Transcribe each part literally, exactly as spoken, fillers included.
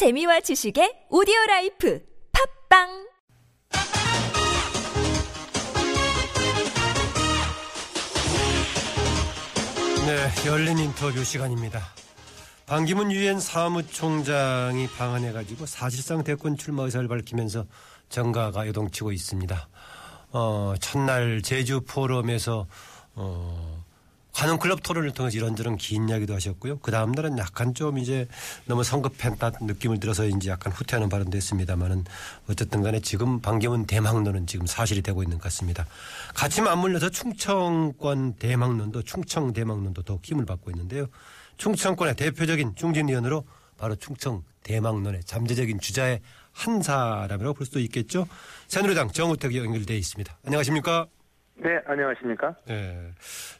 재미와 지식의 오디오라이프 팝빵 네, 열린 인터뷰 시간입니다. 반기문 유엔 사무총장이 방한해가지고 사실상 대권 출마 의사를 밝히면서 정가가 요동치고 있습니다. 어, 첫날 제주 포럼에서 어, 한는클럽 토론을 통해서 이런저런 긴 이야기도 하셨고요. 그 다음날은 약간 좀 이제 너무 성급했다는 느낌을 들어서 이제 약간 후퇴하는 발언도 했습니다만은 어쨌든 간에 지금 반기문 대망론은 지금 사실이 되고 있는 것 같습니다. 같이 맞물려서 충청권 대망론도 충청 대망론도 더욱 힘을 받고 있는데요. 충청권의 대표적인 중진위원으로 바로 충청 대망론의 잠재적인 주자의 한 사람이라고 볼 수도 있겠죠. 새누리당 정우택이 연결되어 있습니다. 안녕하십니까? 네, 안녕하십니까? 네,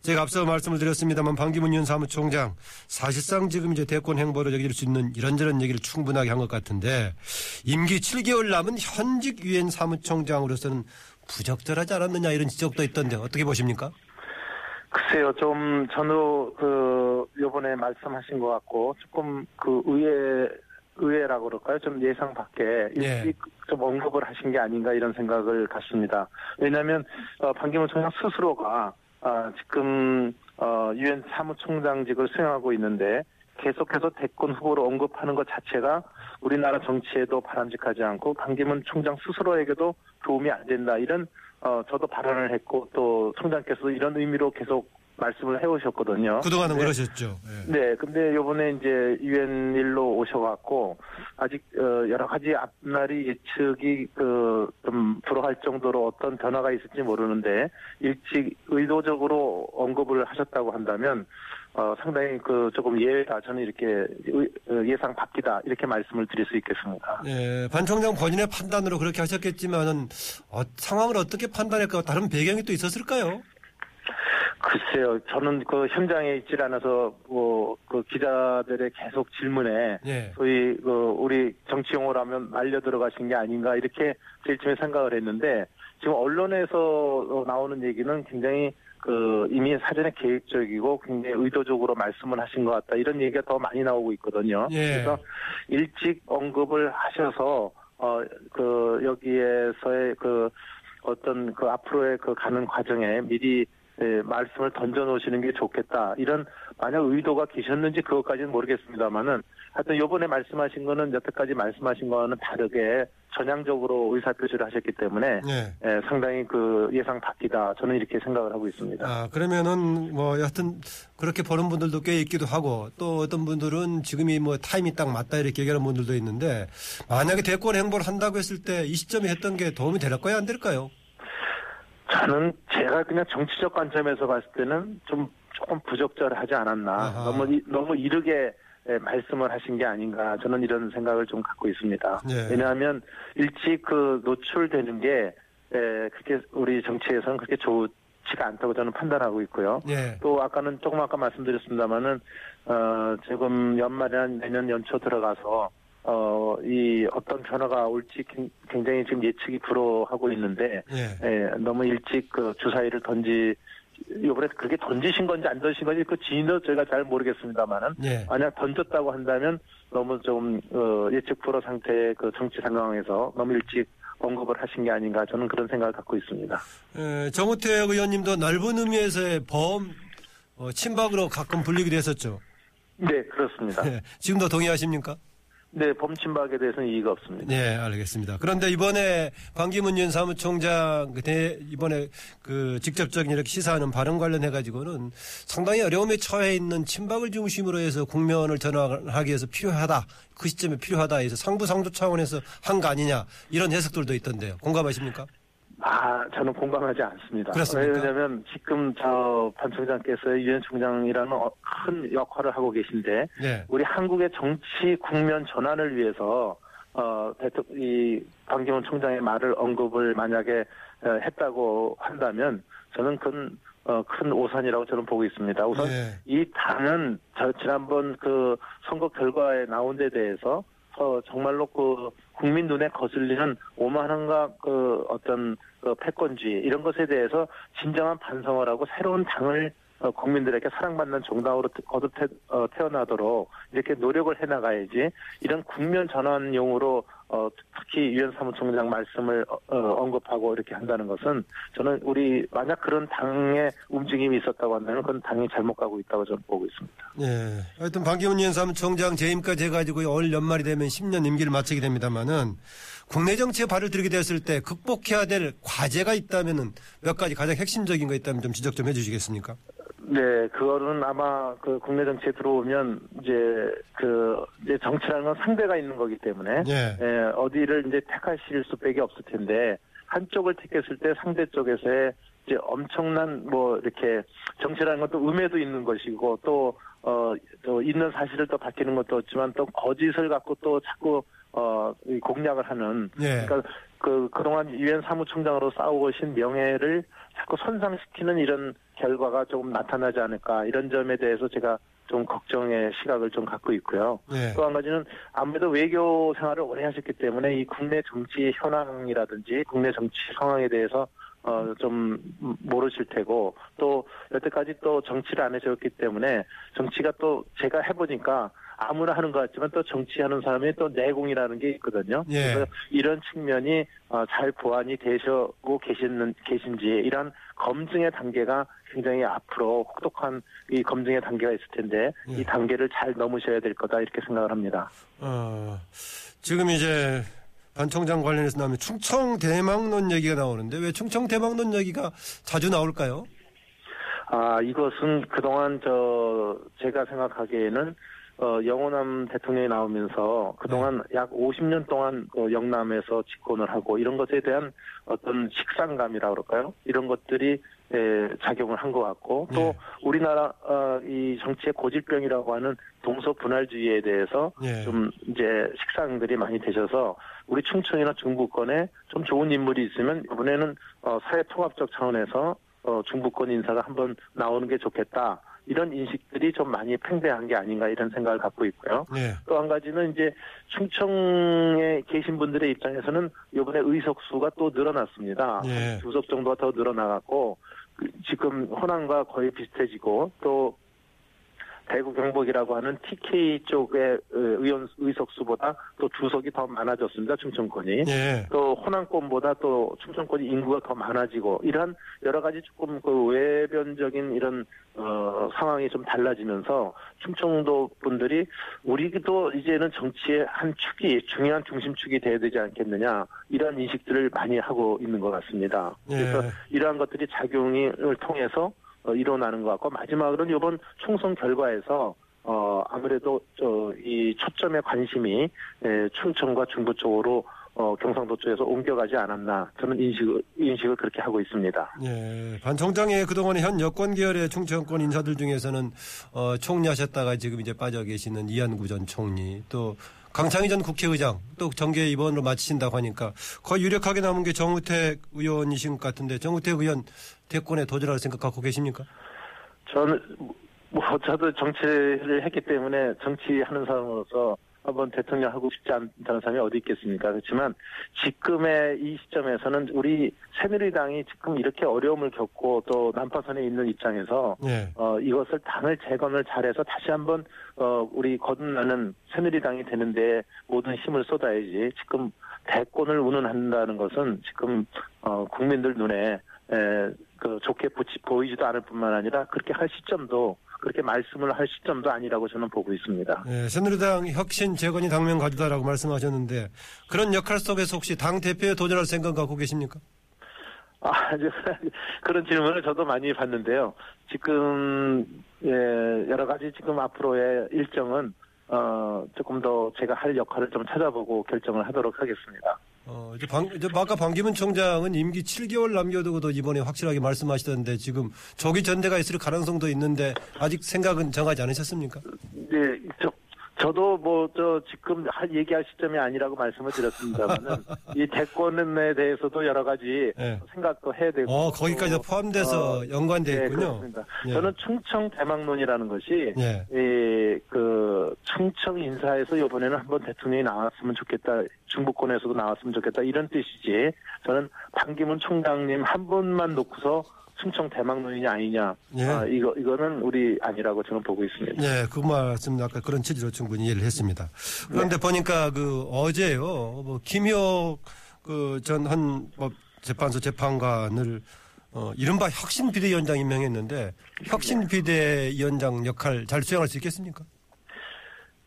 제가 앞서 말씀을 드렸습니다만 반기문 현 사무총장 사실상 지금 이제 대권 행보로 여길 수 있는 이런저런 얘기를 충분하게 한 것 같은데 임기 칠 개월 남은 현직 유엔 사무총장으로서는 부적절하지 않았느냐 이런 지적도 있던데 어떻게 보십니까? 글쎄요, 좀 저도 그 이번에 말씀하신 것 같고 조금 그 의외 의외라고 그럴까요? 좀 예상 밖에 일찍 좀 언급을 하신 게 아닌가 이런 생각을 갖습니다. 왜냐하면 어, 반기문 총장 스스로가 어, 지금 어, 유엔 사무총장직을 수행하고 있는데 계속해서 대권 후보로 언급하는 것 자체가 우리나라 정치에도 바람직하지 않고 반기문 총장 스스로에게도 도움이 안 된다 이런 어, 저도 발언을 했고 또 총장께서도 이런 의미로 계속 말씀을 해오셨거든요. 그동안은 네. 그러셨죠. 네. 네, 근데 요번에 이제 유엔일로 오셔갖고 아직 어, 여러 가지 앞날이 예측이 그 좀 불허할 정도로 어떤 변화가 있을지 모르는데 일찍 의도적으로 언급을 하셨다고 한다면 어, 상당히 그 조금 예외다 저는 이렇게 의, 예상 밖이다 이렇게 말씀을 드릴 수 있겠습니다. 네, 반 총장 본인의 판단으로 그렇게 하셨겠지만은 어, 상황을 어떻게 판단할까 다른 배경이 또 있었을까요? 글쎄요, 저는 그 현장에 있질 않아서 뭐 그 기자들의 계속 질문에 예. 소위 그 우리 정치 용어로 하면 말려 들어가신 게 아닌가 이렇게 제일 처음에 생각을 했는데 지금 언론에서 나오는 얘기는 굉장히 그 이미 사전에 계획적이고 굉장히 의도적으로 말씀을 하신 것 같다 이런 얘기가 더 많이 나오고 있거든요. 예. 그래서 일찍 언급을 하셔서 어 그 여기에서의 그 어떤 그 앞으로의 그 가는 과정에 미리 네, 말씀을 던져놓으시는 게 좋겠다. 이런 만약 의도가 계셨는지 그것까지는 모르겠습니다만은 하여튼 이번에 말씀하신 거는 여태까지 말씀하신 거는 다르게 전향적으로 의사표시를 하셨기 때문에 네. 예, 상당히 그 예상 밖이다. 저는 이렇게 생각을 하고 있습니다. 아, 그러면은 뭐 여하튼 그렇게 보는 분들도 꽤 있기도 하고 또 어떤 분들은 지금이 뭐 타임이 딱 맞다 이렇게 얘기하는 분들도 있는데 만약에 대권 행보를 한다고 했을 때 이 시점에 했던 게 도움이 될까요? 안 될까요? 저는 제가 그냥 정치적 관점에서 봤을 때는 좀 조금 부적절하지 않았나. 아하. 너무 너무 이르게 말씀을 하신 게 아닌가. 저는 이런 생각을 좀 갖고 있습니다. 네. 왜냐하면 일찍 그 노출되는 게 그렇게 우리 정치에서는 그렇게 좋지가 않다고 저는 판단하고 있고요. 네. 또 아까는 조금 아까 말씀드렸습니다만은 어, 지금 연말이나 내년 연초 들어가서. 어, 이 어떤 변화가 올지 굉장히 지금 예측이 불허하고 있는데 예. 예, 너무 일찍 그 주사위를 던지 이번에 그렇게 던지신 건지 안 던지신 건지 그 진위도 저희가 잘 모르겠습니다만은 예. 만약 던졌다고 한다면 너무 좀 어, 예측 불허 상태의 그 정치 상황에서 너무 일찍 언급을 하신 게 아닌가 저는 그런 생각을 갖고 있습니다. 예, 정우택 의원님도 넓은 의미에서의 범 어, 친박으로 가끔 불리기도 했었죠. 네, 그렇습니다. 예, 지금도 동의하십니까? 네, 범침박에 대해서는 이의가 없습니다. 네, 알겠습니다. 그런데 이번에 반기문 현 사무총장 대, 이번에 그 직접적인 이렇게 시사하는 발언 관련해가지고는 상당히 어려움에 처해 있는 친박을 중심으로 해서 국면을 전환하기 위해서 필요하다. 그 시점에 필요하다 해서 상부상조 차원에서 한 거 아니냐 이런 해석들도 있던데요. 공감하십니까? 아, 저는 공감하지 않습니다. 그렇습니까? 왜냐하면 지금 저 반 총장께서 유엔 총장이라는 큰 역할을 하고 계신데 네. 우리 한국의 정치 국면 전환을 위해서 어, 대통령 이 반기문 총장의 말을 언급을 만약에 했다고 한다면 저는 그건 어, 큰 오산이라고 저는 보고 있습니다. 우선 네. 이 당은 저 지난번 그 선거 결과에 나온 데 대해서 어, 정말로 그 국민 눈에 거슬리는 오만함과 그 어떤 그 패권주의 이런 것에 대해서 진정한 반성을 하고 새로운 당을 어, 국민들에게 사랑받는 정당으로 거듭 태, 어, 태어나도록 이렇게 노력을 해나가야지, 이런 국면 전환용으로 어, 특히 유엔 사무총장 말씀을 어, 어, 언급하고 이렇게 한다는 것은, 저는 우리 만약 그런 당의 움직임이 있었다고 한다면 그건 당이 잘못 가고 있다고 저는 보고 있습니다. 네. 하여튼 반기문 유엔 사무총장 재임까지 해가지고 올 연말이 되면 십 년 임기를 마치게 됩니다만은, 국내 정치에 발을 들이게 됐을 때 극복해야 될 과제가 있다면은 몇 가지 가장 핵심적인 거 있다면 좀 지적 좀 해주시겠습니까? 네, 그거는 아마 그 국내 정치에 들어오면 이제 그 이제 정치라는 건 상대가 있는 거기 때문에 예. 예, 어디를 이제 택하실 수밖에 없을 텐데, 한쪽을 택했을 때 상대 쪽에서의 이제 엄청난 뭐 이렇게 정치라는 것도 음해도 있는 것이고, 또 어 또 있는 사실을 또 밝히는 것도 있지만, 또 거짓을 갖고 또 자꾸 어 공략을 하는 예. 그러니까 그 그동안 유엔 사무총장으로 쌓아오신 명예를 자꾸 손상시키는 이런 결과가 조금 나타나지 않을까, 이런 점에 대해서 제가 좀 걱정의 시각을 좀 갖고 있고요. 네. 또 한 가지는 아무래도 외교 생활을 오래 하셨기 때문에 이 국내 정치 현황이라든지 국내 정치 상황에 대해서 어, 좀 모르실 테고, 또 여태까지 또 정치를 안 해주셨기 때문에 정치가 또 제가 해보니까 아무나 하는 것 같지만 또 정치하는 사람이 또 내공이라는 게 있거든요. 예. 그래서 이런 측면이 잘 보완이 되시고 계시는, 계신지, 이런 검증의 단계가 굉장히 앞으로 혹독한 이 검증의 단계가 있을 텐데 예. 이 단계를 잘 넘으셔야 될 거다, 이렇게 생각을 합니다. 어, 지금 이제 반 총장 관련해서 나오면 충청 대망론 얘기가 나오는데, 왜 충청 대망론 얘기가 자주 나올까요? 아, 이것은 그동안 저 제가 생각하기에는 어, 영호남 대통령이 나오면서 그동안 네. 약 오십 년 동안 어, 영남에서 집권을 하고, 이런 것에 대한 어떤 식상감이라고 그럴까요? 이런 것들이 예, 작용을 한 것 같고, 또 네. 우리나라 어, 이 정치의 고질병이라고 하는 동서분할주의에 대해서 네. 좀 이제 식상들이 많이 되셔서, 우리 충청이나 중부권에 좀 좋은 인물이 있으면 이번에는 어, 사회통합적 차원에서 어, 중부권 인사가 한번 나오는 게 좋겠다, 이런 인식들이 좀 많이 팽배한 게 아닌가, 이런 생각을 갖고 있고요. 네. 또 한 가지는 이제 충청에 계신 분들의 입장에서는 이번에 의석수가 또 늘어났습니다. 네. 두 석 정도가 더 늘어나갔고, 지금 호남과 거의 비슷해지고, 또 대구 경북이라고 하는 티케이 쪽의 의원 의석수보다 또 주석이 더 많아졌습니다. 충청권이. 예. 또 호남권보다 또 충청권이 인구가 더 많아지고, 이런 여러 가지 조금 그 외변적인 이런 어, 상황이 좀 달라지면서 충청도 분들이 우리도 이제는 정치의 한 축이, 중요한 중심축이 돼야 되지 않겠느냐, 이런 인식들을 많이 하고 있는 것 같습니다. 그래서 예. 이러한 것들이 작용을 통해서 일어나는 것 같고, 마지막으로는 이번 총선 결과에서 어 아무래도 저 이 초점의 관심이 충청과 중부 쪽으로 어 경상도 쪽에서 옮겨가지 않았나, 저는 인식을 인식을 그렇게 하고 있습니다. 예, 반 총장의 그동안의 현 여권 계열의 충청권 인사들 중에서는 어, 총리하셨다가 지금 이제 빠져 계시는 이한구 전 총리, 또 강창희 전 국회의장, 또 정계 입원으로 마치신다고 하니까 거의 유력하게 남은 게 정우택 의원이신 것 같은데, 정우택 의원 대권에 도전할 생각 갖고 계십니까? 저는 뭐 저도 정치를 했기 때문에 정치하는 사람으로서 한번 대통령 하고 싶지 않다는 사람이 어디 있겠습니까? 그렇지만 지금의 이 시점에서는 우리 새누리당이 지금 이렇게 어려움을 겪고 또 난파선에 있는 입장에서 네. 어, 이것을 당을 재건을 잘해서 다시 한번 어, 우리 거듭나는 새누리당이 되는데 모든 힘을 쏟아야지, 지금 대권을 운운한다는 것은 지금 어, 국민들 눈에 에, 그 좋게 보이지도 않을 뿐만 아니라 그렇게 할 시점도, 그렇게 말씀을 할 시점도 아니라고 저는 보고 있습니다. 네, 새누리당 혁신 재건이 당면 과제다라고 말씀하셨는데, 그런 역할 속에서 혹시 당 대표에 도전할 생각 갖고 계십니까? 아, 그런 질문을 저도 많이 받는데요. 지금 예, 여러 가지 지금 앞으로의 일정은 어, 조금 더 제가 할 역할을 좀 찾아보고 결정을 하도록 하겠습니다. 어, 이제 방, 이제 아까 반기문 총장은 임기 칠 개월 남겨두고도 이번에 확실하게 말씀하시던데, 지금 조기 전대가 있을 가능성도 있는데 아직 생각은 정하지 않으셨습니까? 네, 저, 저도 뭐 저 지금 할 얘기할 시점이 아니라고 말씀을 드렸습니다만은 이 대권에 대해서도 여러 가지 네. 생각도 해야 되고. 어, 거기까지 포함돼서 어, 연관돼 네, 있군요. 그렇습니다. 예. 저는 충청 대망론이라는 것이 예. 이, 그 충청 인사에서 이번에는 한번 대통령이 나왔으면 좋겠다, 중부권에서도 나왔으면 좋겠다, 이런 뜻이지, 저는 반기문 총장님 한 분만 놓고서 충청 대망론이냐 아니냐. 예. 아, 이거, 이거는 우리 아니라고 저는 보고 있습니다. 네, 예, 그 말씀 아까 그런 취지로 충분히 이해를 했습니다. 그런데 네. 보니까 그 어제요, 뭐 김혁 그 전 한 뭐 재판소 재판관을 어, 이른바 혁신 비대위원장 임명했는데 혁신 비대위원장 역할 잘 수행할 수 있겠습니까?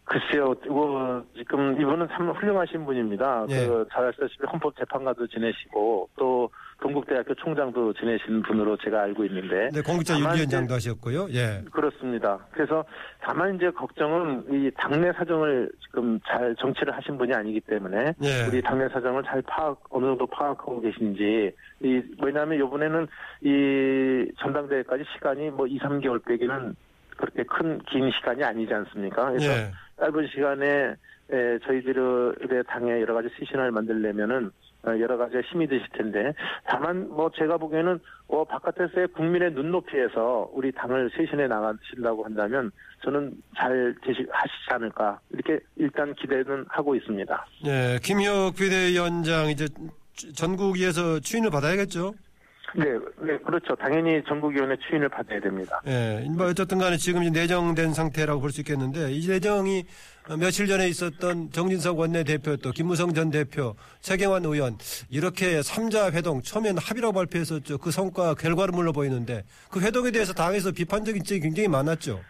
글쎄요, 뭐, 지금 이분은 참 훌륭하신 분입니다. 예. 그, 잘 아시다시피 헌법재판관도 지내시고 또 동국대학교 총장도 지내신 분으로 제가 알고 있는데. 네, 공직자 윤위원장도 하셨고요. 예. 그렇습니다. 그래서 다만 이제 걱정은 이 당내 사정을 지금 잘 정치를 하신 분이 아니기 때문에 예. 우리 당내 사정을 잘 파악, 어느 정도 파악하고 계신지. 이 왜냐하면 이번에는 이 전당대회까지 시간이 뭐 이, 삼 개월 빼기는 그렇게 큰 긴 시간이 아니지 않습니까? 그래서 예. 짧은 시간에 저희들의 당에 여러 가지 쇄신을 만들려면은 여러 가지 힘이 드실 텐데 다만 뭐 제가 보기에는 어 바깥에서의 국민의 눈높이에서 우리 당을 쇄신해 나가신다고 한다면 저는 잘 되시, 하시지 않을까 이렇게 일단 기대는 하고 있습니다. 네, 김혁 비대위원장 이제 전국위에서 추인을 받아야겠죠? 네, 네, 그렇죠. 당연히 전국위원회 추인을 받아야 됩니다. 네, 뭐 어쨌든 간에 지금 이제 내정된 상태라고 볼 수 있겠는데 이 내정이 며칠 전에 있었던 정진석 원내대표 또 김무성 전 대표, 최경환 의원 이렇게 삼자 회동 초면 합의라고 발표했었죠. 그 성과 결과물로 보이는데 그 회동에 대해서 당에서 비판적인 지적이 굉장히 많았죠.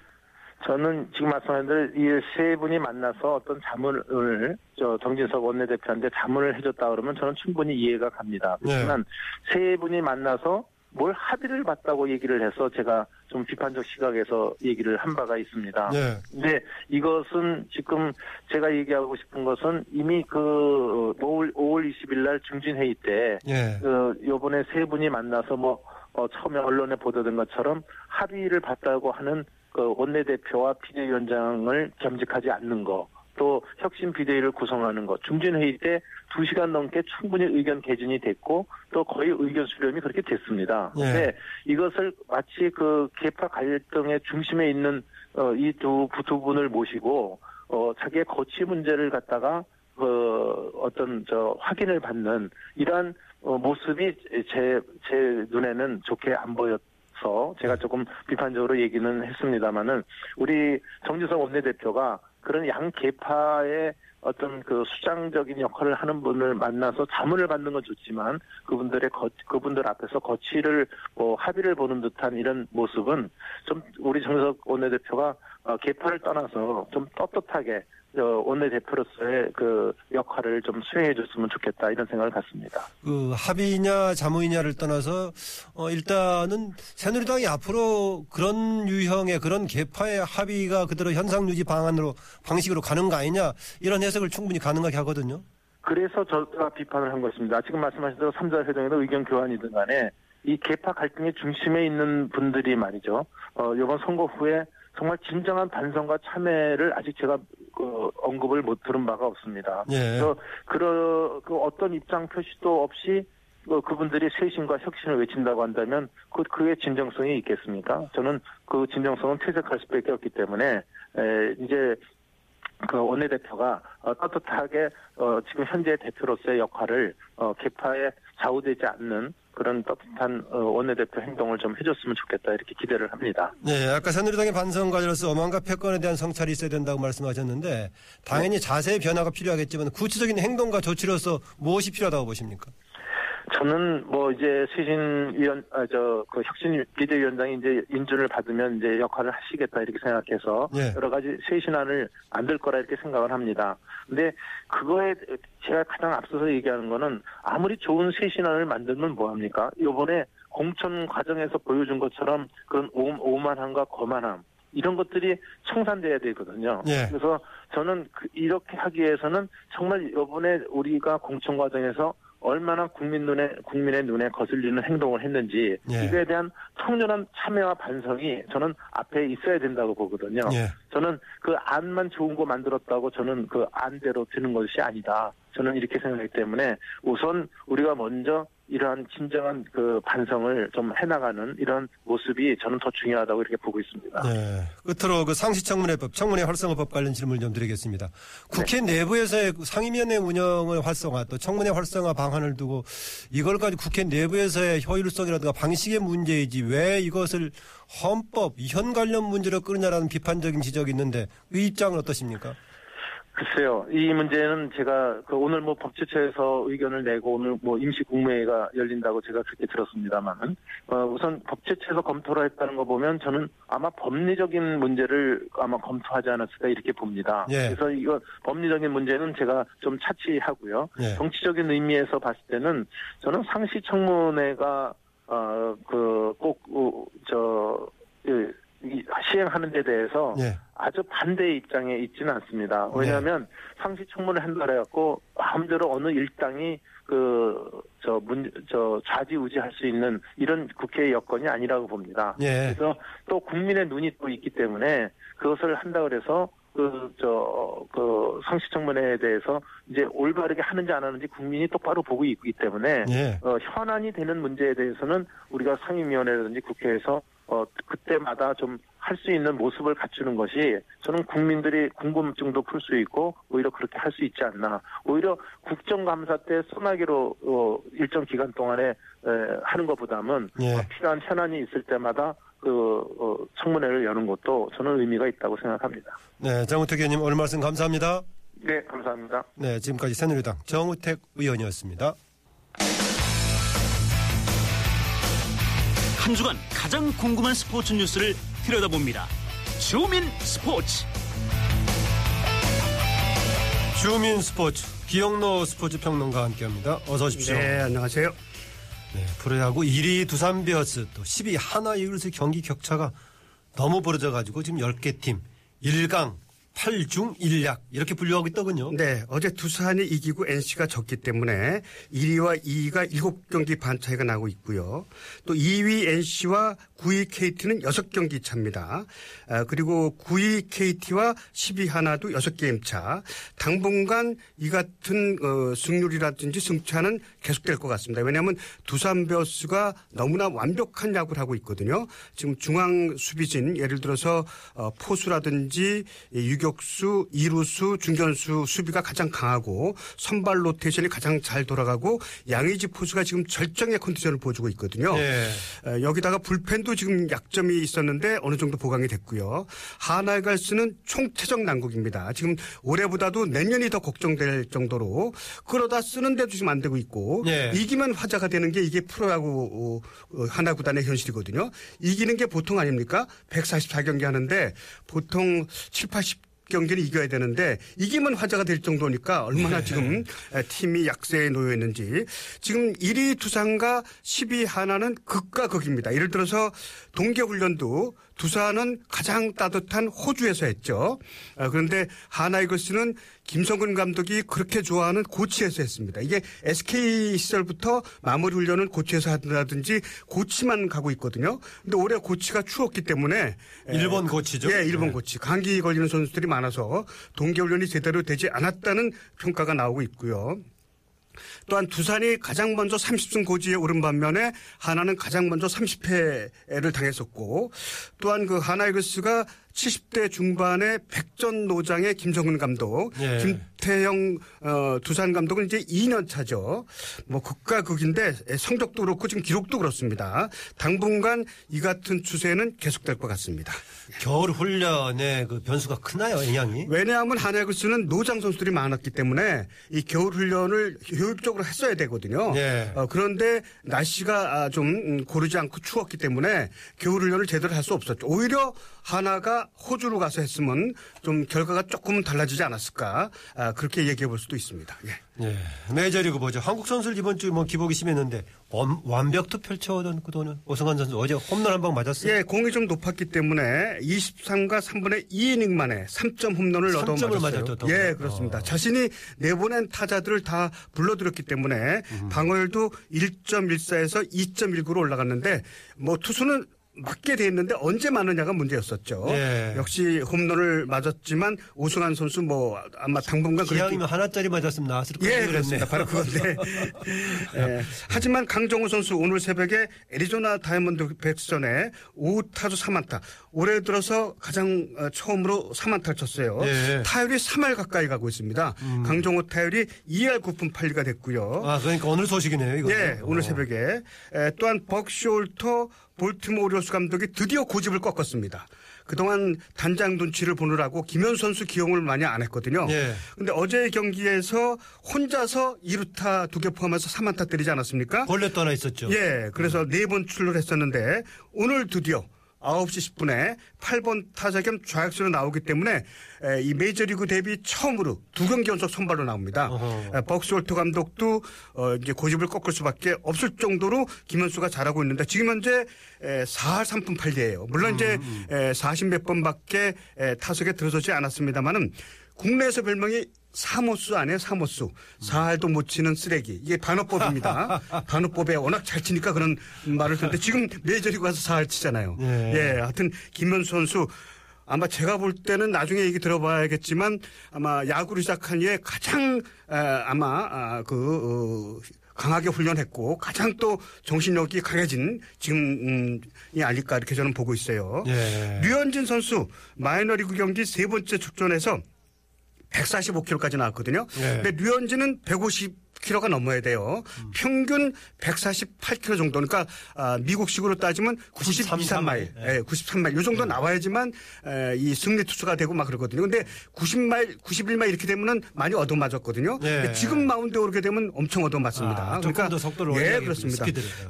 저는 지금 말씀하신 대로 이 세 분이 만나서 어떤 자문을 저 정진석 원내대표한테 자문을 해줬다 그러면 저는 충분히 이해가 갑니다. 그렇지만 네. 세 분이 만나서 뭘 합의를 봤다고 얘기를 해서 제가 좀 비판적 시각에서 얘기를 한 바가 있습니다. 네. 근데 이것은 지금 제가 얘기하고 싶은 것은 이미 그 오월 이십일 날 중진회의 때 네. 그 요번에 세 분이 만나서 뭐 어 처음에 언론에 보도된 것처럼 합의를 봤다고 하는 그 원내대표와 비대위원장을 겸직하지 않는 거, 또 혁신 비대위를 구성하는 거, 중진회의 때 두 시간 넘게 충분히 의견 개진이 됐고 또 거의 의견 수렴이 그렇게 됐습니다. 그런데 네. 이것을 마치 그 계파 갈등의 중심에 있는 어, 이 두, 두 분을 모시고 어, 자기의 거취 문제를 갖다가 그 어떤 저 확인을 받는 이러한 어, 모습이 제, 제 눈에는 좋게 안 보였. 제가 조금 비판적으로 얘기는 했습니다만은 우리 정진석 원내대표가 그런 양계파의 어떤 그 수장적인 역할을 하는 분을 만나서 자문을 받는 건 좋지만 그분들의 거, 그분들 앞에서 거취를 뭐 합의를 보는 듯한 이런 모습은 좀 우리 정진석 원내대표가 계파를 떠나서 좀 떳떳하게 원내대표로서의 그 역할을 좀 수행해 줬으면 좋겠다 이런 생각을 갖습니다. 그 합의냐 자문이냐를 떠나서 어 일단은 새누리당이 앞으로 그런 유형의 그런 계파의 합의가 그대로 현상 유지 방안으로 방식으로 가는 거 아니냐 이런 해석을 충분히 가능하게 하거든요. 그래서 저가 비판을 한 것입니다. 지금 말씀하신 대로 삼자 회동에서 의견 교환이든 간에 이 계파 갈등의 중심에 있는 분들이 말이죠. 어 이번 선거 후에 정말 진정한 반성과 참회를 아직 제가 그 언급을 못 들은 바가 없습니다. 예. 그래서 그런 그 어떤 입장 표시도 없이 그분들이 쇄신과 혁신을 외친다고 한다면 그 그의 진정성이 있겠습니까? 저는 그 진정성은 퇴색할 수밖에 없기 때문에 에, 이제 그 원내대표가 어, 떳떳하게 어, 지금 현재 대표로서의 역할을 어, 계파에 좌우되지 않는 그런 따뜻한 원내대표 행동을 좀 해줬으면 좋겠다 이렇게 기대를 합니다. 네, 아까 새누리당의 반성 과제로서 엄한과 패권에 대한 성찰이 있어야 된다고 말씀하셨는데 당연히 자세의 변화가 필요하겠지만 구체적인 행동과 조치로서 무엇이 필요하다고 보십니까? 저는 뭐 이제 쇄신위원, 아, 저, 그 혁신 비대위원장이 이제 인준을 받으면 이제 역할을 하시겠다 이렇게 생각해서 네. 여러 가지 쇄신안을 만들 거라 이렇게 생각을 합니다. 근데 그거에 제가 가장 앞서서 얘기하는 거는 아무리 좋은 쇄신안을 만들면 뭐합니까? 요번에 공천 과정에서 보여준 것처럼 그런 오만함과 거만함 이런 것들이 청산돼야 되거든요. 네. 그래서 저는 이렇게 하기 위해서는 정말 요번에 우리가 공천 과정에서 얼마나 국민 눈에, 국민의 눈에 거슬리는 행동을 했는지, 예. 이거에 대한 청렴한 참여와 반성이 저는 앞에 있어야 된다고 보거든요. 예. 저는 그 안만 좋은 거 만들었다고 저는 그 안대로 드는 것이 아니다. 저는 이렇게 생각하기 때문에 우선 우리가 먼저 이러한 진정한 그 반성을 좀 해나가는 이런 모습이 저는 더 중요하다고 이렇게 보고 있습니다. 네. 끝으로 그 상시청문회법, 청문회 활성화법 관련 질문 좀 드리겠습니다. 국회 네. 내부에서의 상임위원회 운영을 활성화, 또 청문회 활성화 방안을 두고 이걸까지 국회 내부에서의 효율성이라든가 방식의 문제이지 왜 이것을 헌법, 위헌 관련 문제로 끌느냐라는 비판적인 지적이 있는데 이 입장은 어떠십니까? 글쎄요. 이 문제는 제가 그 오늘 뭐 법제처에서 의견을 내고 오늘 뭐 임시국무회의가 열린다고 제가 그렇게 들었습니다만은 어 우선 법제처에서 검토를 했다는 거 보면 저는 아마 법리적인 문제를 아마 검토하지 않았을까 이렇게 봅니다. 예. 그래서 이거 법리적인 문제는 제가 좀 차치하고요. 예. 정치적인 의미에서 봤을 때는 저는 상시청문회가 어 그 꼭 저 예. 시행하는 데 대해서 네. 아주 반대의 입장에 있지는 않습니다. 왜냐하면 네. 상시청문을 한다고 해갖고 마음대로 어느 일당이 그 저 문 저 좌지우지할 수 있는 이런 국회의 여건이 아니라고 봅니다. 네. 그래서 또 국민의 눈이 또 있기 때문에 그것을 한다고 해서 그 저 그 상시청문회에 대해서 이제 올바르게 하는지 안 하는지 국민이 똑바로 보고 있기 때문에 네. 어, 현안이 되는 문제에 대해서는 우리가 상임위원회라든지 국회에서 어 그때마다 좀 할 수 있는 모습을 갖추는 것이 저는 국민들이 궁금증도 풀 수 있고 오히려 그렇게 할 수 있지 않나. 오히려 국정감사 때 소나기로 어, 일정 기간 동안에 에, 하는 것보다는 예. 필요한 현안이 있을 때마다 그 어, 청문회를 여는 것도 저는 의미가 있다고 생각합니다. 네, 정우택 의원님 오늘 말씀 감사합니다. 네, 감사합니다. 네, 지금까지 새누리당 정우택 의원이었습니다. 한 주간 가장 궁금한 스포츠 뉴스를 들여다봅니다. 주민 스포츠. 주민 스포츠. 기영로 스포츠 평론가와 함께합니다. 어서 오십시오. 네, 안녕하세요. 네, 프로야구 일 위 두산 베어스 또 십 위 한화 이글스 경기 격차가 너무 벌어져가지고 지금 열 개 팀 일 강 팔 중 일 약 이렇게 분류하고 있더군요. 네. 어제 두산이 이기고 엔씨가 졌기 때문에 일 위와 이 위가 일곱 경기 반 차이가 나고 있고요. 또 이 위 엔씨와 구 위 케이티는 여섯 경기 차입니다. 아, 그리고 구 위 케이티와 십 위 하나도 여섯 게임 차. 당분간 이 같은 어, 승률이라든지 승차는 계속될 것 같습니다. 왜냐하면 두산 베어스가 너무나 완벽한 야구를 하고 있거든요. 지금 중앙 수비진 예를 들어서 어, 포수라든지 유격수 격수, 이루수, 중견수 수비가 가장 강하고 선발 로테이션이 가장 잘 돌아가고 양의지 포수가 지금 절정의 컨디션을 보여주고 있거든요. 네. 여기다가 불펜도 지금 약점이 있었는데 어느 정도 보강이 됐고요. 한화 이글스는 총체적 난국입니다. 지금 올해보다도 내년이 더 걱정될 정도로 끌어다 쓰는데도 지금 안 되고 있고 네. 이기면 화제가 되는 게 이게 프로야구 한화 구단의 현실이거든요. 이기는 게 보통 아닙니까? 백사십사 경기 하는데 보통 칠, 팔십 경기를 이겨야 되는데 이기면 화제가 될 정도니까 얼마나 지금 팀이 약세에 놓여 있는지. 지금 일 위 두산과 십 위 하나는 극과 극입니다. 예를 들어서 동계훈련도 두산은 가장 따뜻한 호주에서 했죠. 그런데 한화 이글스는 김성근 감독이 그렇게 좋아하는 고치에서 했습니다. 이게 에스케이 시절부터 마무리 훈련은 고치에서 한다든지 고치만 가고 있거든요. 근데 올해 고치가 추웠기 때문에 일본 고치죠. 예, 일본 네. 고치. 감기 걸리는 선수들이 많아서 동계훈련이 제대로 되지 않았다는 평가가 나오고 있고요. 또한 두산이 가장 먼저 삼십 승 고지에 오른 반면에 하나는 가장 먼저 삼십 패를 당했었고 또한 그 한화 이글스가 칠십 대 중반의 백전노장의 김성근 감독, 예. 김태형 어, 두산 감독은 이제 이 년 차죠. 뭐 극과 극인데 성적도 그렇고 지금 기록도 그렇습니다. 당분간 이 같은 추세는 계속될 것 같습니다. 겨울 훈련의 그 변수가 크나요, 영향이? 왜냐하면 한화 이글스는 노장 선수들이 많았기 때문에 이 겨울 훈련을 효율적으로 했어야 되거든요. 예. 어, 그런데 날씨가 좀 고르지 않고 추웠기 때문에 겨울 훈련을 제대로 할 수 없었죠. 오히려 하나가 호주로 가서 했으면 좀 결과가 조금은 달라지지 않았을까 아, 그렇게 얘기해 볼 수도 있습니다. 예. 예. 메이저리그 보죠. 한국 선수들 이번 주 뭐 기복이 심했는데 완, 완벽도 펼쳐오던 그동안 오승환 선수 어제 홈런 한 방 맞았어요. 예, 공이 좀 높았기 때문에 이십삼과 삼분의 이 이닝 만에 삼 점 홈런을 얻어 맞았어요. 예, 그렇습니다. 어. 자신이 내보낸 타자들을 다 불러들였기 때문에 음. 방어율도 일 점 일사에서 이 점 일구로 올라갔는데 뭐 투수는 맞게 돼 있는데 언제 맞느냐가 문제였었죠. 예. 역시 홈런을 맞았지만 오승환 선수 뭐 아마 당분간 기왕이면 하나짜리 맞았으면 나왔을 거예요. 예, 그렇습니다. 바로 그건데. 예. 하지만 강정호 선수 오늘 새벽에 애리조나 다이아몬드 백스전에 오 타수 삼 안타. 올해 들어서 가장 처음으로 삼 안타를 쳤어요. 예. 타율이 삼 할 가까이 가고 있습니다. 음. 강정호 타율이 이 할 구 푼 팔 리가 됐고요. 아, 그러니까 오늘 소식이네요. 이거. 예, 오늘 오. 새벽에. 예, 또한 벅 숄터 볼티모어 로스 감독이 드디어 고집을 꺾었습니다. 그동안 단장 눈치를 보느라고 김현수 선수 기용을 많이 안 했거든요. 그런데 예. 어제 경기에서 혼자서 이 루타 두 개 포함해서 삼 안타 때리지 않았습니까? 벌레도 하나 있었죠. 예, 그래서 네 번 출루를 했었는데 오늘 드디어 아홉 시 십 분에 팔 번 타자 겸 좌익수로 나오기 때문에 이 메이저리그 데뷔 처음으로 두 경기 연속 선발로 나옵니다. 벅스홀터 감독도 이제 고집을 꺾을 수밖에 없을 정도로 김현수가 잘하고 있는데 지금 현재 사 할 삼 푼 팔 리예요. 물론 이제 사십 몇 번밖에 타석에 들어서지 않았습니다만은 국내에서 별명이 사모수 안에 사모수. 사 할도 못 치는 쓰레기. 이게 단어법입니다. 단어법에 워낙 잘 치니까 그런 말을 쓰는데 지금 메이저리그 가서 사 할 치잖아요. 네. 예. 하여튼 김현수 선수 아마 제가 볼 때는 나중에 얘기 들어봐야겠지만 아마 야구를 시작한 이후에 가장 아마 그 강하게 훈련했고 가장 또 정신력이 강해진 지금이 아닐까 이렇게 저는 보고 있어요. 네. 류현진 선수 마이너리그 경기 세 번째 출전에서 백사십오 킬로그램까지 나왔거든요. 네. 근데 류현진은 백오십 킬로그램가 넘어야 돼요. 음. 평균 백사십팔 킬로그램 정도. 그러니까 아, 미국식으로 따지면 구십이, 삼 마일. 네. 예, 구십삼 마일. 이 정도 네. 나와야지만 에, 이 승리 투수가 되고 막 그러거든요. 근데 구십 마일, 구십일 마일 이렇게 되면은 많이 얻어맞았거든요. 네. 지금 마운드에 오르게 되면 엄청 얻어맞습니다. 아, 그러니까 조금 더 속도를 올려야 예, 그렇습니다.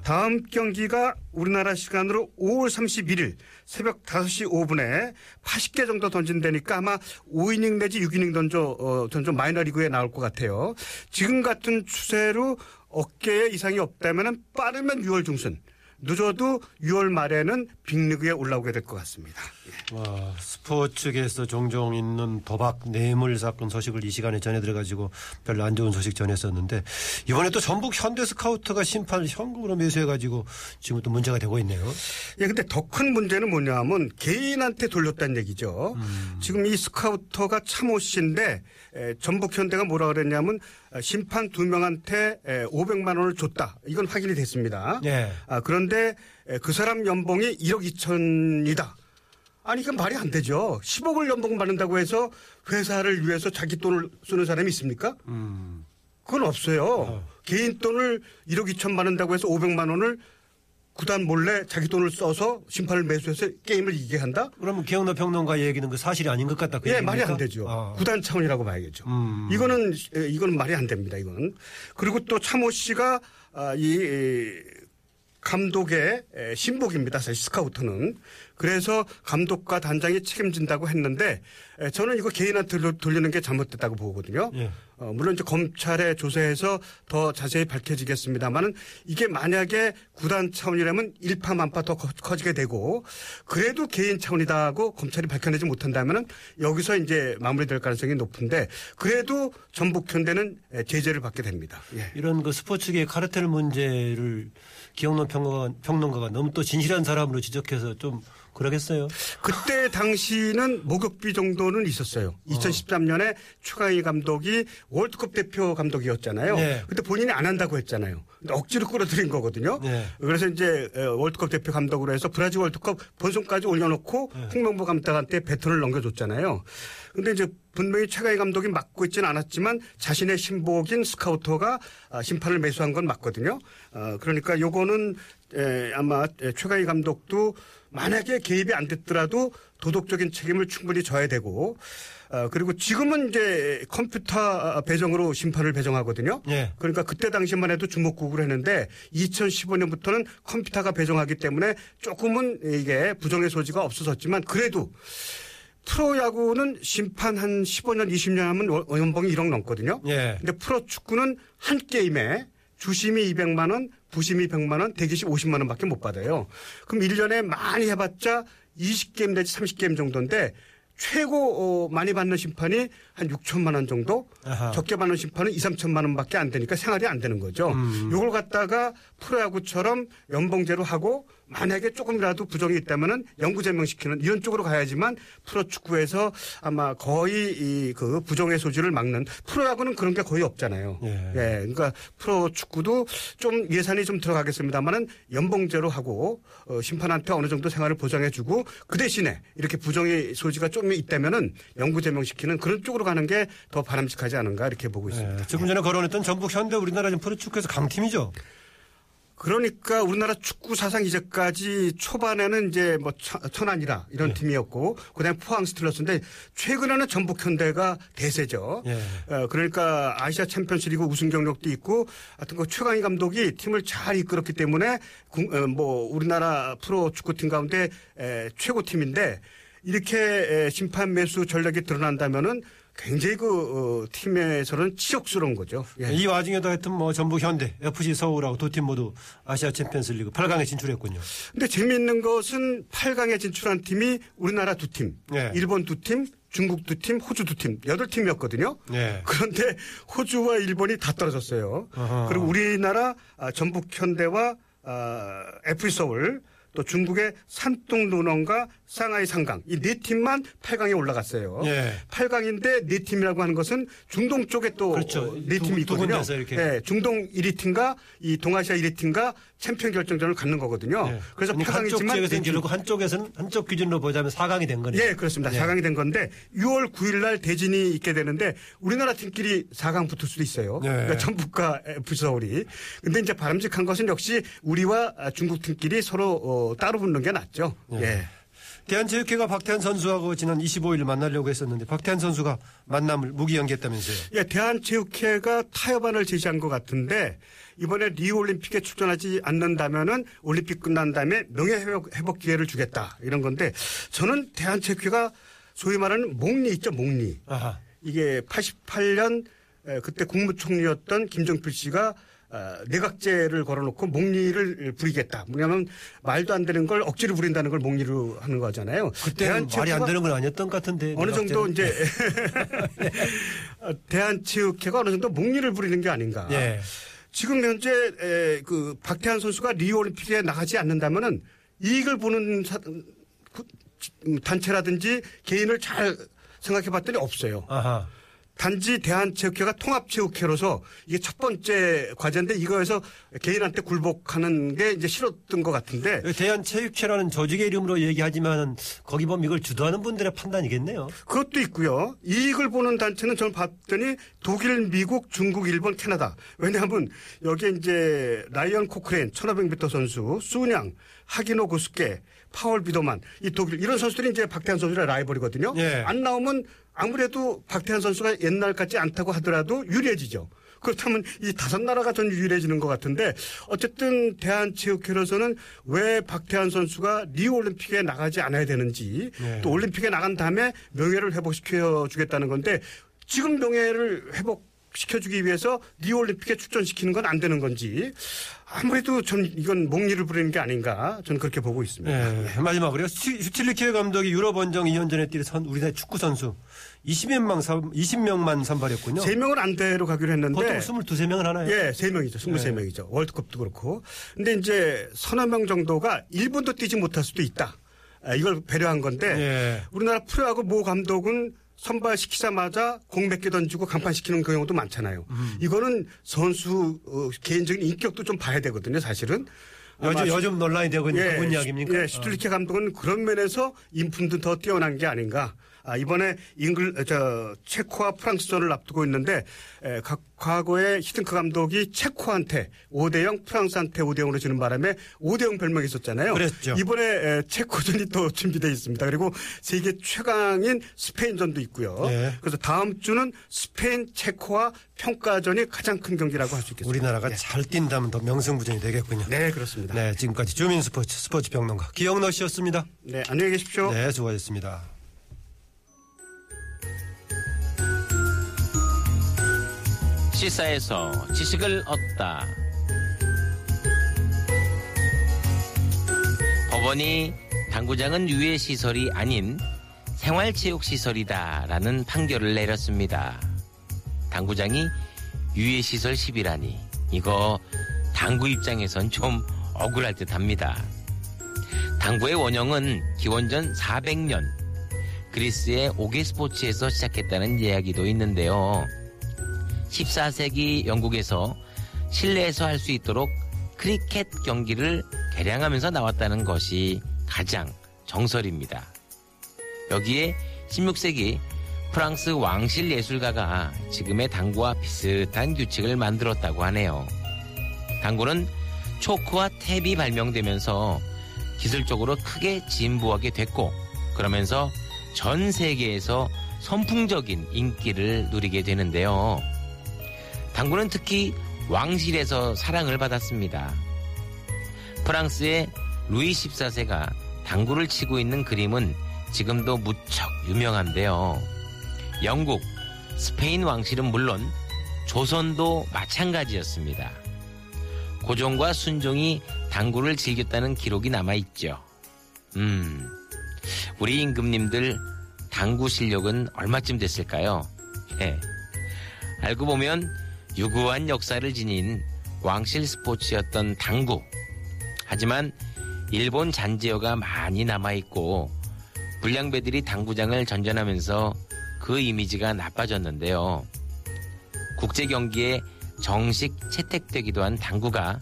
다음 경기가 우리나라 시간으로 오월 삼십일일 새벽 다섯 시 오 분에 팔십 개 정도 던진다니까 아마 오 이닝 내지 육 이닝 던져 어, 던져 마이너리그에 나올 것 같아요. 지금 같은 추세로 어깨에 이상이 없다면 빠르면 유월 중순 늦어도 유월 말에는 빅리그에 올라오게 될 것 같습니다. 예. 와, 스포츠계에서 종종 있는 도박 뇌물 사건 소식을 이 시간에 전해드려가지고 별로 안 좋은 소식 전했었는데 이번에 또 전북 현대 스카우트가 심판을 현금으로 매수해가지고 지금 또 문제가 되고 있네요. 예, 근데 더 큰 문제는 뭐냐 하면 개인한테 돌렸다는 얘기죠. 음. 지금 이 스카우터가 참호 씨인데 에, 전북 현대가 뭐라 그랬냐면 심판 두 명한테 에, 오백만 원을 줬다. 이건 확인이 됐습니다. 예. 아, 그런데 근데 그 사람 연봉이 일억 이천이다. 아니 그건 말이 안 되죠. 십억을 연봉 받는다고 해서 회사를 위해서 자기 돈을 쓰는 사람이 있습니까? 음. 그건 없어요. 어. 개인 돈을 일억 이천 받는다고 해서 오백만 원을 구단 몰래 자기 돈을 써서 심판을 매수해서 게임을 이기게 한다? 그러면 개혁노 평론가의 얘기는 그 사실이 아닌 것 같다. 그 예, 얘기입니까? 말이 안 되죠. 아. 구단 차원이라고 봐야겠죠. 음. 이거는 이건 말이 안 됩니다. 이건. 그리고 또 참호 씨가 이 감독의 신복입니다. 사실 스카우터는. 그래서 감독과 단장이 책임진다고 했는데 저는 이거 개인한테 돌리는 게 잘못됐다고 보거든요. 예. 어, 물론 이제 검찰에 조사해서 더 자세히 밝혀지겠습니다만은 이게 만약에 구단 차원이라면 일파만파 더 커지게 되고 그래도 개인 차원이다고 검찰이 밝혀내지 못한다면은 여기서 이제 마무리될 가능성이 높은데 그래도 전북 현대는 제재를 받게 됩니다. 예. 이런 그 스포츠계의 카르텔 문제를 기억론 평론가, 평론가가 너무 또 진실한 사람으로 지적해서 좀 그러겠어요. 그때 당시는 목욕비 정도는 있었어요. 이천십삼 년에 최강희 감독이 월드컵 대표 감독이었잖아요. 네. 그때 본인이 안 한다고 했잖아요. 근데 억지로 끌어들인 거거든요. 네. 그래서 이제 월드컵 대표 감독으로 해서 브라질 월드컵 본선까지 올려놓고 네. 홍명보 감독한테 배턴을 넘겨줬잖아요. 근데 이제 분명히 최강희 감독이 맡고 있지는 않았지만 자신의 신복인 스카우터가 심판을 매수한 건 맞거든요. 그러니까 요거는 아마 최강희 감독도 만약에 개입이 안 됐더라도 도덕적인 책임을 충분히 져야 되고 그리고 지금은 이제 컴퓨터 배정으로 심판을 배정하거든요. 네. 그러니까 그때 당시만 해도 주먹구구를 했는데 이천십오 년부터는 컴퓨터가 배정하기 때문에 조금은 이게 부정의 소지가 없었지만 그래도 프로야구는 심판 한 십오 년, 이십 년 하면 연봉이 일억 넘거든요. 예. 근데 프로축구는 한 게임에 주심이 이백만 원, 부심이 백만 원, 대기심 오십만 원밖에 못 받아요. 그럼 일 년에 많이 해봤자 이십 게임 내지 삼십 게임 정도인데 최고 많이 받는 심판이 한 육천만 원 정도, 아하. 적게 받는 심판은 이, 삼천만 원밖에 안 되니까 생활이 안 되는 거죠. 음. 이걸 갖다가 프로야구처럼 연봉제로 하고 만약에 조금이라도 부정이 있다면은 영구 제명시키는 이런 쪽으로 가야지만 프로 축구에서 아마 거의 이 그 부정의 소지를 막는, 프로야구는 그런 게 거의 없잖아요. 예. 예. 그러니까 프로 축구도 좀 예산이 좀 들어가겠습니다만은 연봉제로 하고 어, 심판한테 어느 정도 생활을 보장해주고 그 대신에 이렇게 부정의 소지가 좀 있다면은 영구 제명시키는 그런 쪽으로 가는 게 더 바람직하지 않은가 이렇게 보고 있습니다. 예. 조금 전에 거론했던 전북 현대 우리나라 지금 프로 축구에서 강팀이죠. 그러니까 우리나라 축구 사상 이제까지 초반에는 이제 뭐 천안이라 이런 예. 팀이었고 그다음에 포항 스틸러스인데 최근에는 전북 현대가 대세죠. 예. 그러니까 아시아 챔피언스리그 우승 경력도 있고 하여튼 그 최강희 감독이 팀을 잘 이끌었기 때문에 뭐 우리나라 프로 축구팀 가운데 최고 팀인데 이렇게 심판 매수 전략이 드러난다면은 굉장히 그 어, 팀에서는 치욕스러운 거죠. 예. 이 와중에도 하여튼 뭐 전북 현대, 에프씨 서울하고 두 팀 모두 아시아 챔피언스리그 팔 강에 진출했군요. 근데 재미있는 것은 팔 강에 진출한 팀이 우리나라 두 팀, 예. 일본 두 팀, 중국 두 팀, 호주 두 팀, 여덟 팀이었거든요. 예. 그런데 호주와 일본이 다 떨어졌어요. 어허. 그리고 우리나라 아, 전북 현대와 아, 에프씨 서울. 또 중국의 산둥 루넝과 상하이 상강 이 네 팀만 팔 강에 올라갔어요. 예. 팔 강인데 네 팀이라고 하는 것은 중동 쪽에 또 그렇죠. 네 두, 팀이 있거든요. 예, 중동 일 위 팀과 이 동아시아 일 위 팀과 챔피언 결정전을 갖는 거거든요. 예. 그래서 팔 강이지만 한쪽 한쪽에서는 한쪽 기준으로 보자면 사 강이 된 거네요. 예, 그렇습니다. 예. 사 강이 된 건데 유월 구일 날 대진이 있게 되는데 우리나라 팀끼리 사 강 붙을 수도 있어요. 예. 그러니까 전북과 에프씨 서울이. 근데 이제 바람직한 것은 역시 우리와 중국 팀끼리 서로 어, 따로 붙는 게 낫죠. 네. 예. 대한체육회가 박태환 선수하고 지난 이십오일 만나려고 했었는데 박태환 선수가 만남을 무기연기했다면서요. 예, 대한체육회가 타협안을 제시한 것 같은데 이번에 리우올림픽에 출전하지 않는다면은 올림픽 끝난 다음에 명예회복 회복 기회를 주겠다 이런 건데 저는 대한체육회가 소위 말하는 목리 있죠. 목리. 아하. 이게 팔십팔년 그때 국무총리였던 김정필 씨가 어, 내각제를 걸어놓고 목리를 부리겠다. 뭐냐면 말도 안 되는 걸 억지로 부린다는 걸 목리로 하는 거잖아요. 그때는 말이 안 되는 건 아니었던 것 같은데. 어느 내각제는. 정도 이제 대한체육회가 어느 정도 목리를 부리는 게 아닌가. 네. 지금 현재 에, 그 박태환 선수가 리우올림픽에 나가지 않는다면은 이익을 보는 사, 단체라든지 개인을 잘 생각해봤더니 없어요. 아하. 단지 대한체육회가 통합체육회로서 이게 첫 번째 과제인데 이거에서 개인한테 굴복하는 게 이제 싫었던 것 같은데. 대한체육회라는 조직의 이름으로 얘기하지만 거기 보면 이걸 주도하는 분들의 판단이겠네요. 그것도 있고요. 이익을 보는 단체는 저는 봤더니 독일, 미국, 중국, 일본, 캐나다. 왜냐하면 여기에 이제 라이언 코크레인, 천오백 미터 선수, 수냥, 하기노 고스케, 파월 비도만, 이 독일, 이런 선수들이 이제 박태환 선수랑 라이벌이거든요. 예. 안 나오면 아무래도 박태환 선수가 옛날 같지 않다고 하더라도 유리해지죠. 그렇다면 이 다섯 나라가 전 유리해지는 것 같은데 어쨌든 대한체육회로서는 왜 박태환 선수가 리우올림픽에 나가지 않아야 되는지 네. 또 올림픽에 나간 다음에 명예를 회복시켜주겠다는 건데 지금 명예를 회복시켜주기 위해서 리우올림픽에 출전시키는 건 안 되는 건지 아무래도 전 이건 목리를 부리는 게 아닌가 저는 그렇게 보고 있습니다. 네. 네. 마지막으로 슈틸리케 감독이 유럽 원정 이 년 전에 뛸 선 우리나라 축구 선수 이십 명만 선발했군요. 세 명은 안대로 가기로 했는데. 보통 이십이, 이십삼 명은 하나요? 예, 세 명이죠. 이십삼 명이죠. 예. 월드컵도 그렇고. 근데 이제 서너 명 정도가 일 분도 뛰지 못할 수도 있다. 이걸 배려한 건데. 예. 우리나라 프로야구 모 감독은 선발시키자마자 공 몇 개 던지고 간판시키는 경우도 많잖아요. 음. 이거는 선수 개인적인 인격도 좀 봐야 되거든요. 사실은. 요즘, 요즘 논란이 되고 있는 예, 그런 이야기입니까? 예, 슈틸리케 어. 감독은 그런 면에서 인품도 더 뛰어난 게 아닌가. 아, 이번에 잉글, 저, 체코와 프랑스전을 앞두고 있는데, 에, 각, 과거에 히든크 감독이 체코한테 오 대 영, 프랑스한테 오 대 영으로 지는 바람에 오 대 영 별명이 있었잖아요. 그랬죠. 이번에 에, 체코전이 또 준비되어 있습니다. 그리고 세계 최강인 스페인전도 있고요. 네. 그래서 다음 주는 스페인, 체코와 평가전이 가장 큰 경기라고 할 수 있겠습니다. 우리나라가 네. 잘 뛴다면 더 명승부전이 되겠군요. 네, 그렇습니다. 네, 지금까지 주민 스포츠, 스포츠 평론가 김혁 씨였습니다. 네, 안녕히 계십시오. 네, 수고하셨습니다. 시사에서 지식을 얻다. 법원이 당구장은 유해 시설이 아닌 생활체육 시설이다라는 판결을 내렸습니다. 당구장이 유해 시설 십이라니 이거 당구 입장에선 좀 억울할 듯합니다. 당구의 원형은 기원전 사백 년 그리스의 오개 스포츠에서 시작했다는 이야기도 있는데요. 십사 세기 영국에서 실내에서 할 수 있도록 크리켓 경기를 개량하면서 나왔다는 것이 가장 정설입니다. 여기에 십육 세기 프랑스 왕실 예술가가 지금의 당구와 비슷한 규칙을 만들었다고 하네요. 당구는 초크와 탭이 발명되면서 기술적으로 크게 진보하게 됐고, 그러면서 전 세계에서 선풍적인 인기를 누리게 되는데요. 당구는 특히 왕실에서 사랑을 받았습니다. 프랑스의 루이 십사 세가 당구를 치고 있는 그림은 지금도 무척 유명한데요. 영국, 스페인 왕실은 물론 조선도 마찬가지였습니다. 고종과 순종이 당구를 즐겼다는 기록이 남아있죠. 음, 우리 임금님들 당구 실력은 얼마쯤 됐을까요? 네. 알고 보면 유구한 역사를 지닌 왕실 스포츠였던 당구. 하지만 일본 잔재어가 많이 남아있고 불량배들이 당구장을 전전하면서 그 이미지가 나빠졌는데요. 국제경기에 정식 채택되기도 한 당구가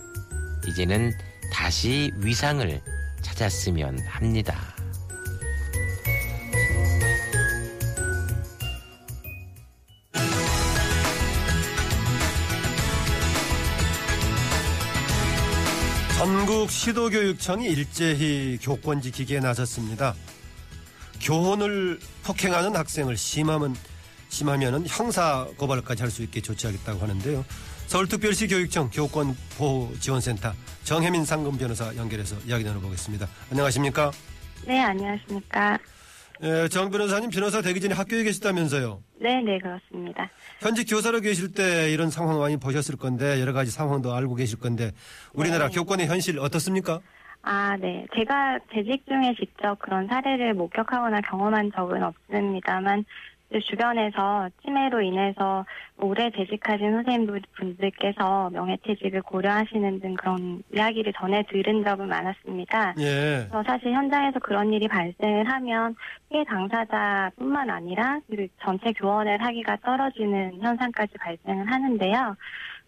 이제는 다시 위상을 찾았으면 합니다. 전국 시도교육청이 일제히 교권 지키기에 나섰습니다. 교훈을 폭행하는 학생을 심하면, 심하면은 형사고발까지 할 수 있게 조치하겠다고 하는데요. 서울특별시교육청 교권보호지원센터 정혜민 상금 변호사 연결해서 이야기 나눠보겠습니다. 안녕하십니까? 네, 안녕하십니까? 예, 정 변호사님 변호사 되기 전에 학교에 계시다면서요? 네, 네, 그렇습니다. 현직 교사로 계실 때 이런 상황 많이 보셨을 건데 여러 가지 상황도 알고 계실 건데 우리나라 네. 교권의 현실 어떻습니까? 아, 네. 제가 재직 중에 직접 그런 사례를 목격하거나 경험한 적은 없습니다만 주변에서 치매로 인해서 오래 재직하신 선생님분들께서 명예퇴직을 고려하시는 등 그런 이야기를 전해 들은 적은 많았습니다. 예. 그래서 사실 현장에서 그런 일이 발생을 하면 피해 당사자뿐만 아니라 전체 교원의 학위가 떨어지는 현상까지 발생을 하는데요.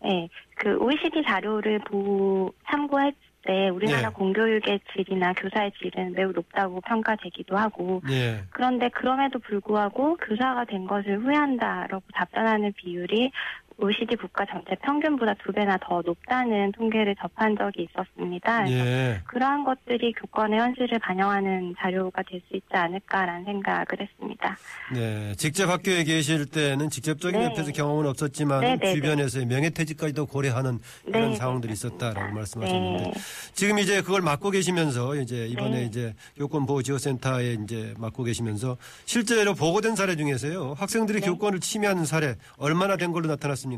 예, 그 오이시디 자료를 보고 참고했 네, 우리나라 예. 공교육의 질이나 교사의 질은 매우 높다고 평가되기도 하고 예. 그런데 그럼에도 불구하고 교사가 된 것을 후회한다라고 답변하는 비율이 오이시디 국가 전체 평균보다 두 배나 더 높다는 통계를 접한 적이 있었습니다. 예. 그러한 것들이 교권의 현실을 반영하는 자료가 될 수 있지 않을까라는 생각을 했습니다. 네, 직접 학교에 계실 때는 직접적인 네. 옆에서 경험은 없었지만 네, 네, 주변에서의 네. 명예퇴직까지도 고려하는 네, 이런 상황들이 그렇습니다. 있었다라고 말씀하셨는데 네. 지금 이제 그걸 맡고 계시면서 이제 이번에 네. 이제 교권보호지원센터에 이제 맡고 계시면서 실제로 보고된 사례 중에서요 학생들이 네. 교권을 침해하는 사례 얼마나 된 걸로 나타났습니까?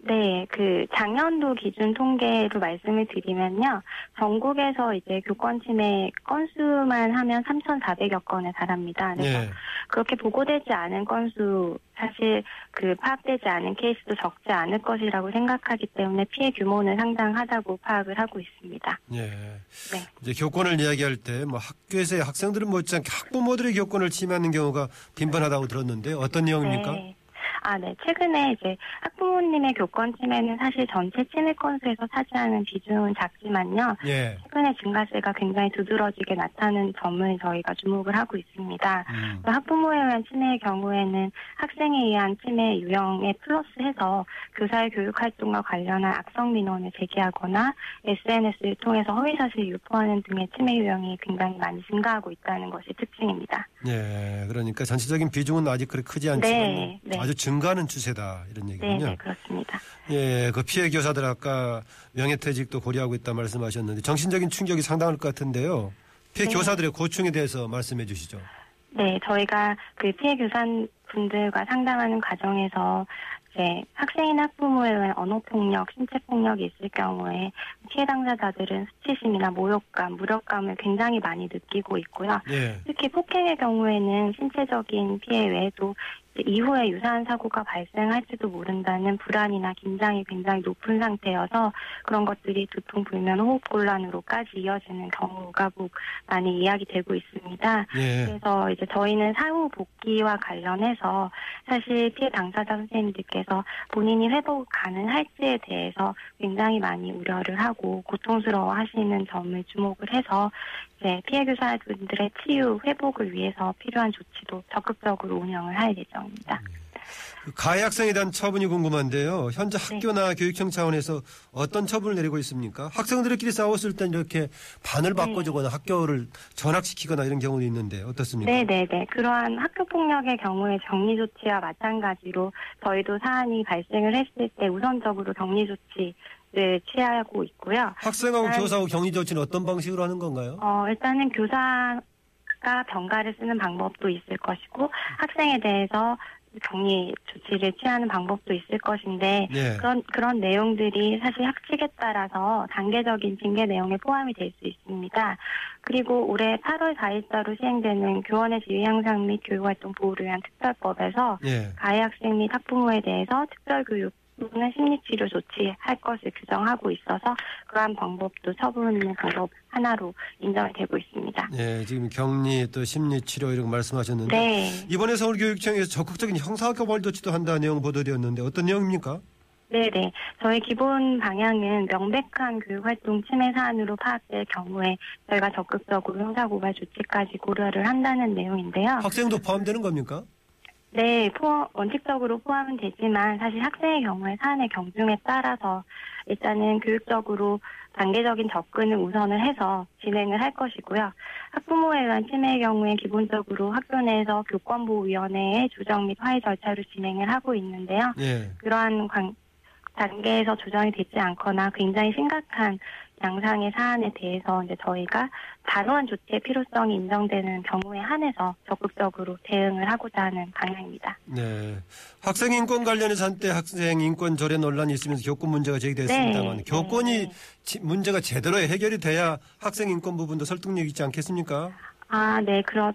네, 그 작년도 기준 통계로 말씀을 드리면요, 전국에서 이제 교권 침해 건수만 하면 삼천사백여 건에 달합니다. 그래서 네. 그렇게 보고되지 않은 건수, 사실 그 파악되지 않은 케이스도 적지 않을 것이라고 생각하기 때문에 피해 규모는 상당하다고 파악을 하고 있습니다. 네, 네. 이제 교권을 이야기할 때 뭐 학교에서의 학생들은 못지않게 학부모들의 교권을 침해하는 경우가 빈번하다고 들었는데 어떤 내용입니까? 네. 아, 네. 최근에 이제 학부모님의 교권 침해는 사실 전체 침해 건수에서 차지하는 비중은 작지만요. 예. 최근에 증가세가 굉장히 두드러지게 나타나는 점을 저희가 주목을 하고 있습니다. 음. 학부모에 의한 침해의 경우에는 학생에 의한 침해 유형에 플러스해서 교사의 교육 활동과 관련한 악성 민원을 제기하거나 에스엔에스를 통해서 허위 사실 유포하는 등의 침해 유형이 굉장히 많이 증가하고 있다는 것이 특징입니다. 예. 그러니까 전체적인 비중은 아직 그렇게 크지 않지만 네, 네. 아주 증가하는 추세다 이런 얘기군요. 네, 그렇습니다. 예, 그 피해 교사들 아까 명예퇴직도 고려하고 있다 말씀하셨는데 정신적인 충격이 상당할 것 같은데요. 피해 네. 교사들의 고충에 대해서 말씀해 주시죠. 네, 저희가 그 피해 교사분들과 상담하는 과정에서 네, 학생이나 학부모에 의한 언어폭력, 신체폭력이 있을 경우에 피해 당사자들은 수치심이나 모욕감, 무력감을 굉장히 많이 느끼고 있고요. 네. 특히 폭행의 경우에는 신체적인 피해 외에도 이후에 유사한 사고가 발생할지도 모른다는 불안이나 긴장이 굉장히 높은 상태여서 그런 것들이 두통, 불면, 호흡곤란으로까지 이어지는 경우가 많이 이야기되고 있습니다. 예. 그래서 이제 저희는 사후 복귀와 관련해서 사실 피해 당사자 선생님들께서 본인이 회복 가능할지에 대해서 굉장히 많이 우려를 하고 고통스러워하시는 점을 주목을 해서 이제 피해 교사분들의 치유, 회복을 위해서 필요한 조치도 적극적으로 운영을 할 예정입니다. 가해 학생에 대한 처분이 궁금한데요. 현재 학교나 네. 교육청 차원에서 어떤 처분을 내리고 있습니까? 학생들끼리 싸웠을 땐 이렇게 반을 바꿔주거나 네. 학교를 전학시키거나 이런 경우도 있는데 어떻습니까? 네네네. 그러한 학교폭력의 경우에 격리조치와 마찬가지로 저희도 사안이 발생을 했을 때 우선적으로 격리조치 네, 취하고 있고요. 학생하고 일단, 교사하고 격리 조치는 어떤 방식으로 하는 건가요? 어, 일단은 교사가 병가를 쓰는 방법도 있을 것이고 학생에 대해서 격리 조치를 취하는 방법도 있을 것인데 네. 그런 그런 내용들이 사실 학칙에 따라서 단계적인 징계 내용에 포함이 될 수 있습니다. 그리고 올해 팔월 사일자로 시행되는 교원의 지위 향상 및 교육활동 보호를 위한 특별법에서 네. 가해 학생 및 학부모에 대해서 특별교육 또는 심리치료 조치할 것을 규정하고 있어서 그러한 방법도 처분의 방법 하나로 인정이 되고 있습니다. 네, 지금 격리 또 심리치료 이런 거 말씀하셨는데 네. 이번에 서울교육청에서 적극적인 형사처벌조치도 한다는 내용 보도되었는데 어떤 내용입니까? 네네. 저희 기본 방향은 명백한 교육활동 침해 사안으로 파악될 경우에 저희가 적극적으로 형사고발 조치까지 고려를 한다는 내용인데요. 학생도 포함되는 겁니까? 네, 포함, 원칙적으로 포함은 되지만 사실 학생의 경우에 사안의 경중에 따라서 일단은 교육적으로 단계적인 접근을 우선을 해서 진행을 할 것이고요. 학부모에 의한 침해의 경우에 기본적으로 학교 내에서 교권보호위원회의 조정 및 화해 절차를 진행을 하고 있는데요. 예. 그러한 관, 단계에서 조정이 되지 않거나 굉장히 심각한 양상의 사안에 대해서 이제 저희가 단호한 조치의 필요성이 인정되는 경우에 한해서 적극적으로 대응을 하고자 하는 방향입니다. 네, 학생 인권 관련해서 한때 학생 인권 절에 논란이 있으면서 교권 문제가 제기됐습니다만 네. 교권이 네. 지, 문제가 제대로 해결이 돼야 학생 인권 부분도 설득력 있지 않겠습니까? 아, 네, 그렇.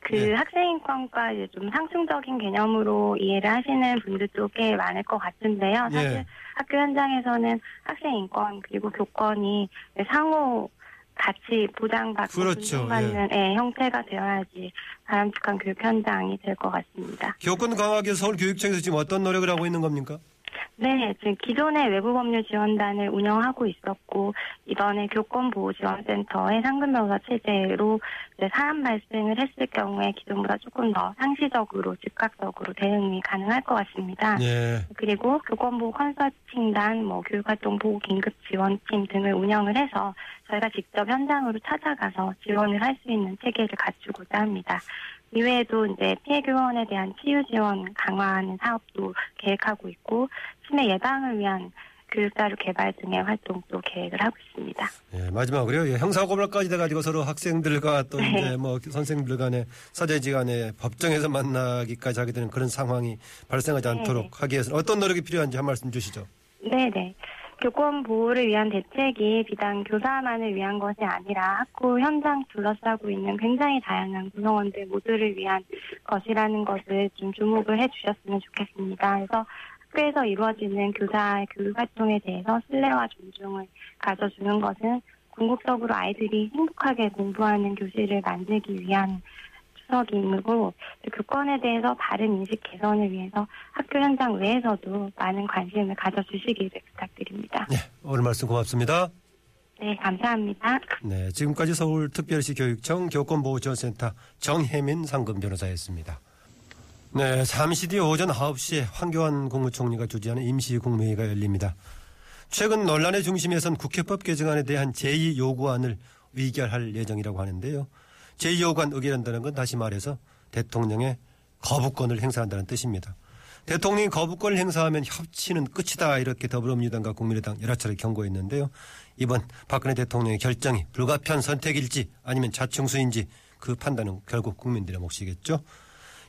그 네. 학생인권과 이제 좀 상충적인 개념으로 이해를 하시는 분들도 꽤 많을 것 같은데요. 사실 네. 학교 현장에서는 학생인권 그리고 교권이 상호 같이 보장받고 존중받는 그렇죠. 예. 예, 형태가 되어야지 바람직한 교육 현장이 될 것 같습니다. 교권 강화에 서울교육청에서 지금 어떤 노력을 하고 있는 겁니까? 네, 지금 기존의 외부법률 지원단을 운영하고 있었고 이번에 교권보호지원센터의 상근변호사 체제로 이제 사안 발생을 했을 경우에 기존보다 조금 더 상시적으로 즉각적으로 대응이 가능할 것 같습니다. 네. 그리고 교권보호 컨설팅단, 뭐 교육활동보호 긴급지원팀 등을 운영을 해서 저희가 직접 현장으로 찾아가서 지원을 할 수 있는 체계를 갖추고자 합니다. 이외에도 이제 피해 교원에 대한 치유 지원 강화하는 사업도 계획하고 있고 치매 예방을 위한 교육자료 개발 등의 활동도 계획을 하고 있습니다. 네, 마지막으로요. 예, 형사고발까지 돼가지고 서로 학생들과 또 네. 이제 뭐 선생님들 간에 사제지간에 법정에서 만나기까지 하게 되는 그런 상황이 발생하지 않도록 네. 하기 위해서는 어떤 노력이 필요한지 한 말씀 주시죠. 네, 네. 교권 보호를 위한 대책이 비단 교사만을 위한 것이 아니라 학교 현장 둘러싸고 있는 굉장히 다양한 구성원들 모두를 위한 것이라는 것을 좀 주목을 해주셨으면 좋겠습니다. 그래서 학교에서 이루어지는 교사의 교육 활동에 대해서 신뢰와 존중을 가져주는 것은 궁극적으로 아이들이 행복하게 공부하는 교실을 만들기 위한 추석임이고 교권에 대해서 바른 인식 개선을 위해서 학교 현장 외에서도 많은 관심을 가져주시기를 부탁드립니다. 네, 오늘 말씀 고맙습니다. 네, 감사합니다. 네, 지금까지 서울특별시교육청 교권보호지원센터 정혜민 상근 변호사였습니다. 네, 잠시 뒤 오전 아홉 시에 황교안 국무총리가 주재하는 임시국무회의가 열립니다. 최근 논란의 중심에선 국회법 개정안에 대한 제이 요구안을 의결할 예정이라고 하는데요. 제이 요구안 의결한다는 건 다시 말해서 대통령의 거부권을 행사한다는 뜻입니다. 대통령이 거부권을 행사하면 협치는 끝이다 이렇게 더불어민주당과 국민의당 여러 차례 경고했는데요. 이번 박근혜 대통령의 결정이 불가피한 선택일지 아니면 자충수인지 그 판단은 결국 국민들의 몫이겠죠.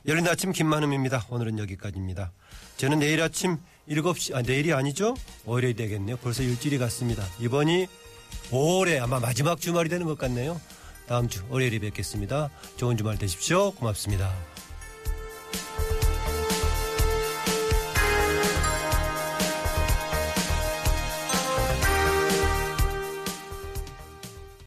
열린 아침 김만음입니다. 오늘은 여기까지입니다. 저는 내일 아침 일곱 시, 아 내일이 아니죠? 월요일이 되겠네요. 벌써 일주일이 갔습니다. 이번이 오월에 아마 마지막 주말이 되는 것 같네요. 다음 주 월요일에 뵙겠습니다. 좋은 주말 되십시오. 고맙습니다.